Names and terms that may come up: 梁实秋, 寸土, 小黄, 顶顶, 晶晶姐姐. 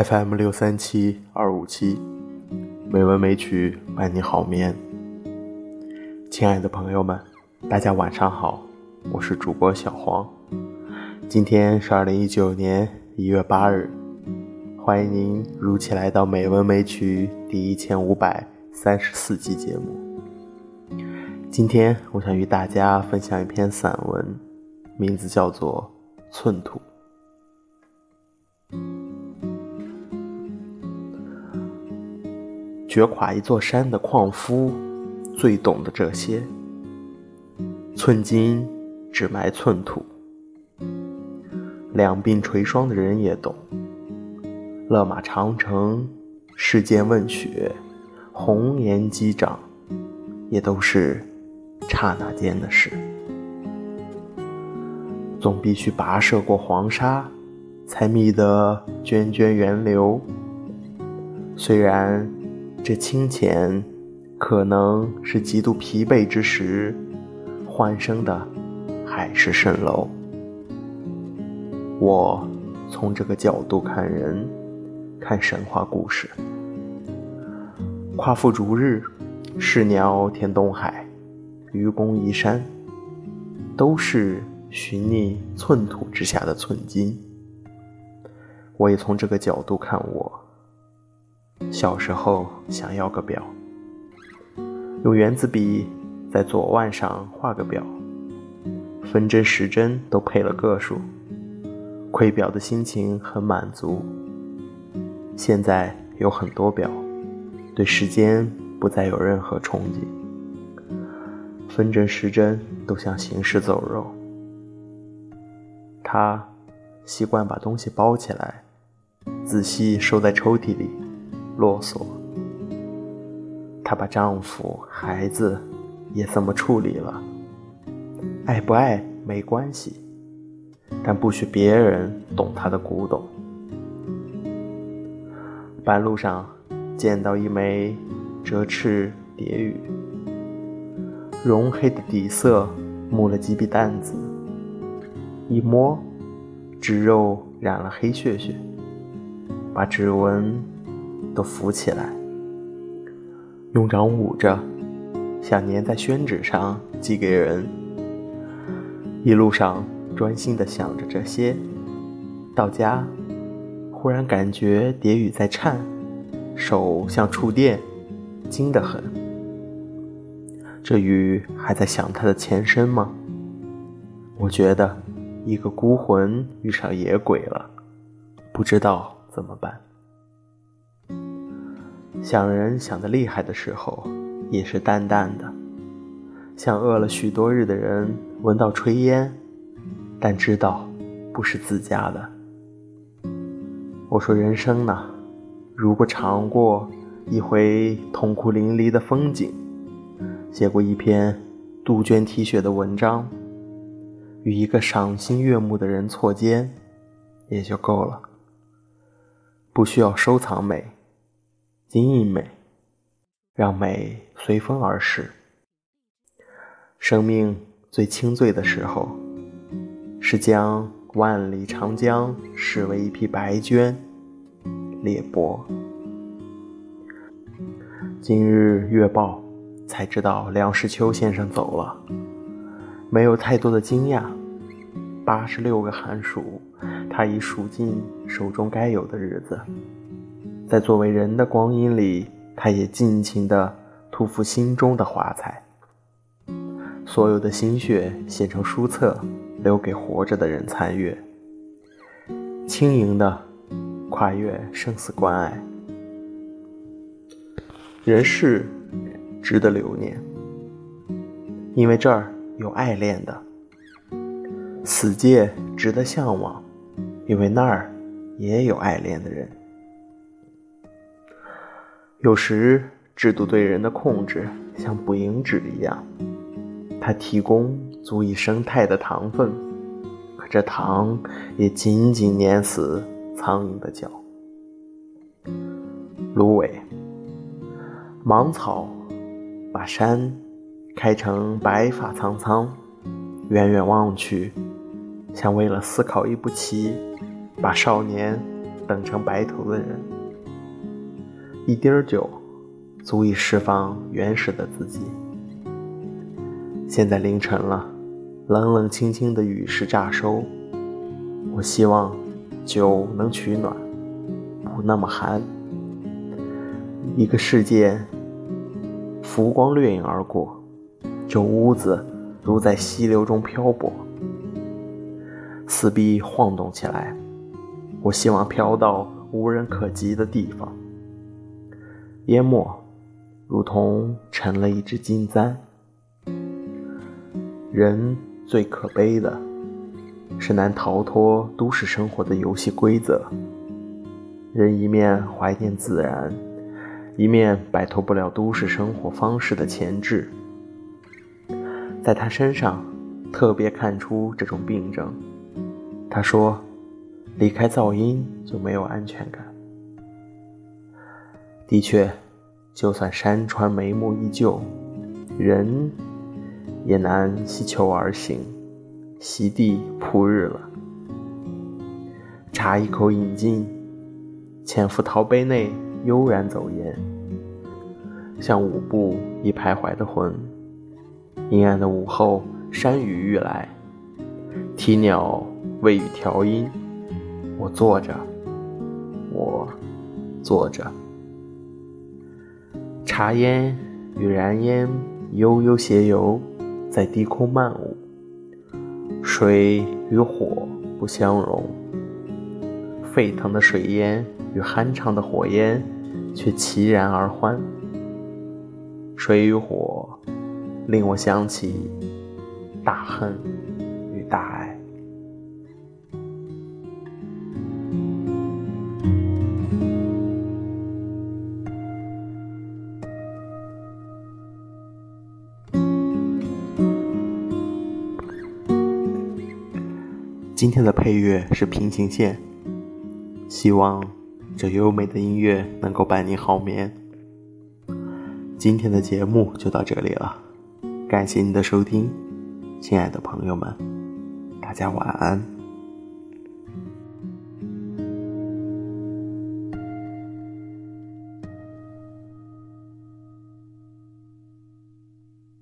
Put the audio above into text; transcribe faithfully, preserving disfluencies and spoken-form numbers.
F M 六三七二五七，美文美曲伴你好眠。亲爱的朋友们，大家晚上好，我是主播小黄。今天是二零一九年一月八日，欢迎您如期来到《美文美曲》第一千五百三十四期节目。今天我想与大家分享一篇散文，名字叫做《寸土》。掘垮一座山的矿夫最懂得这些，寸金只埋寸土，两鬓垂霜的人也懂。勒马长城，世间问雪，红颜击掌，也都是刹那间的事。总必须跋涉过黄沙，才觅得涓涓源流。虽然这清浅可能是极度疲惫之时欢声的海市蜃楼。我从这个角度看人，看神话故事。夸父逐日，是鸟填东海，愚公移山，都是寻觅寸土之下的寸金。我也从这个角度看我。小时候想要个表，用圆子笔在左腕上画个表，分针时针都配了个数，窥表的心情很满足。现在有很多表，对时间不再有任何憧憬，分针时针都像行尸走肉。他习惯把东西包起来，仔细收在抽屉里，啰嗦。她把丈夫孩子也这么处理了，爱不爱没关系，但不许别人懂她的古董。半路上见到一枚折翅蝶羽，绒黑的底色抹了几笔淡紫，一摸指肉染了黑血血，把指纹都浮起来，用掌捂着，想粘在宣纸上寄给人。一路上专心地想着这些，到家忽然感觉蝶羽在颤，手像触电，惊得很。这羽还在想它的前身吗？我觉得一个孤魂遇上野鬼了，不知道怎么办。想人想得厉害的时候，也是淡淡的，像饿了许多日的人闻到炊烟，但知道不是自家的。我说人生呢，如果尝过一回痛苦淋漓的风景，写过一篇杜鹃啼血的文章，与一个赏心悦目的人错肩，也就够了。不需要收藏美，经营美，让美随风而逝。生命最清醉的时候，是将万里长江视为一匹白鹃猎搏。今日月报才知道梁实秋先生走了，没有太多的惊讶。八十六个寒暑，他已数尽手中该有的日子。在作为人的光阴里，他也尽情地吐露心中的华彩，所有的心血写成书册，留给活着的人参阅，轻盈地跨越生死关隘。人世值得留念，因为这儿有爱恋的；死界值得向往，因为那儿也有爱恋的人。有时制度对人的控制像捕蝇纸一样，它提供足以生态的糖分，可这糖也紧紧粘死苍蝇的脚。芦苇、芒草把山开成白发苍苍，远远望去，像为了思考一步棋，把少年等成白头的人。一滴酒足以释放原始的自己。现在凌晨了，冷冷清清的雨是乍收，我希望酒能取暖，不那么寒。一个世界，浮光掠影而过，这屋子如在溪流中漂泊，四壁晃动起来，我希望飘到无人可及的地方，淹没，如同沉了一只金簪。人最可悲的是难逃脱都市生活的游戏规则，人一面怀念自然，一面摆脱不了都市生活方式的钳制。在他身上特别看出这种病症。他说，离开噪音就没有安全感。的确，就算山川眉目依旧，人也难悉求而行，席地铺日了。茶一口饮尽，潜伏陶杯内悠然走烟，像舞步一徘徊的魂。阴暗的午后，山雨欲来，啼鸟为雨调音。我坐着，我坐着，茶烟与燃烟悠悠斜游在低空漫舞，水与火不相容，沸腾的水烟与酣畅的火焰却齐然而欢。水与火令我想起大恨与大爱。今天的配乐是平行线，希望这优美的音乐能够伴你好眠。今天的节目就到这里了，感谢您的收听，亲爱的朋友们，大家晚安。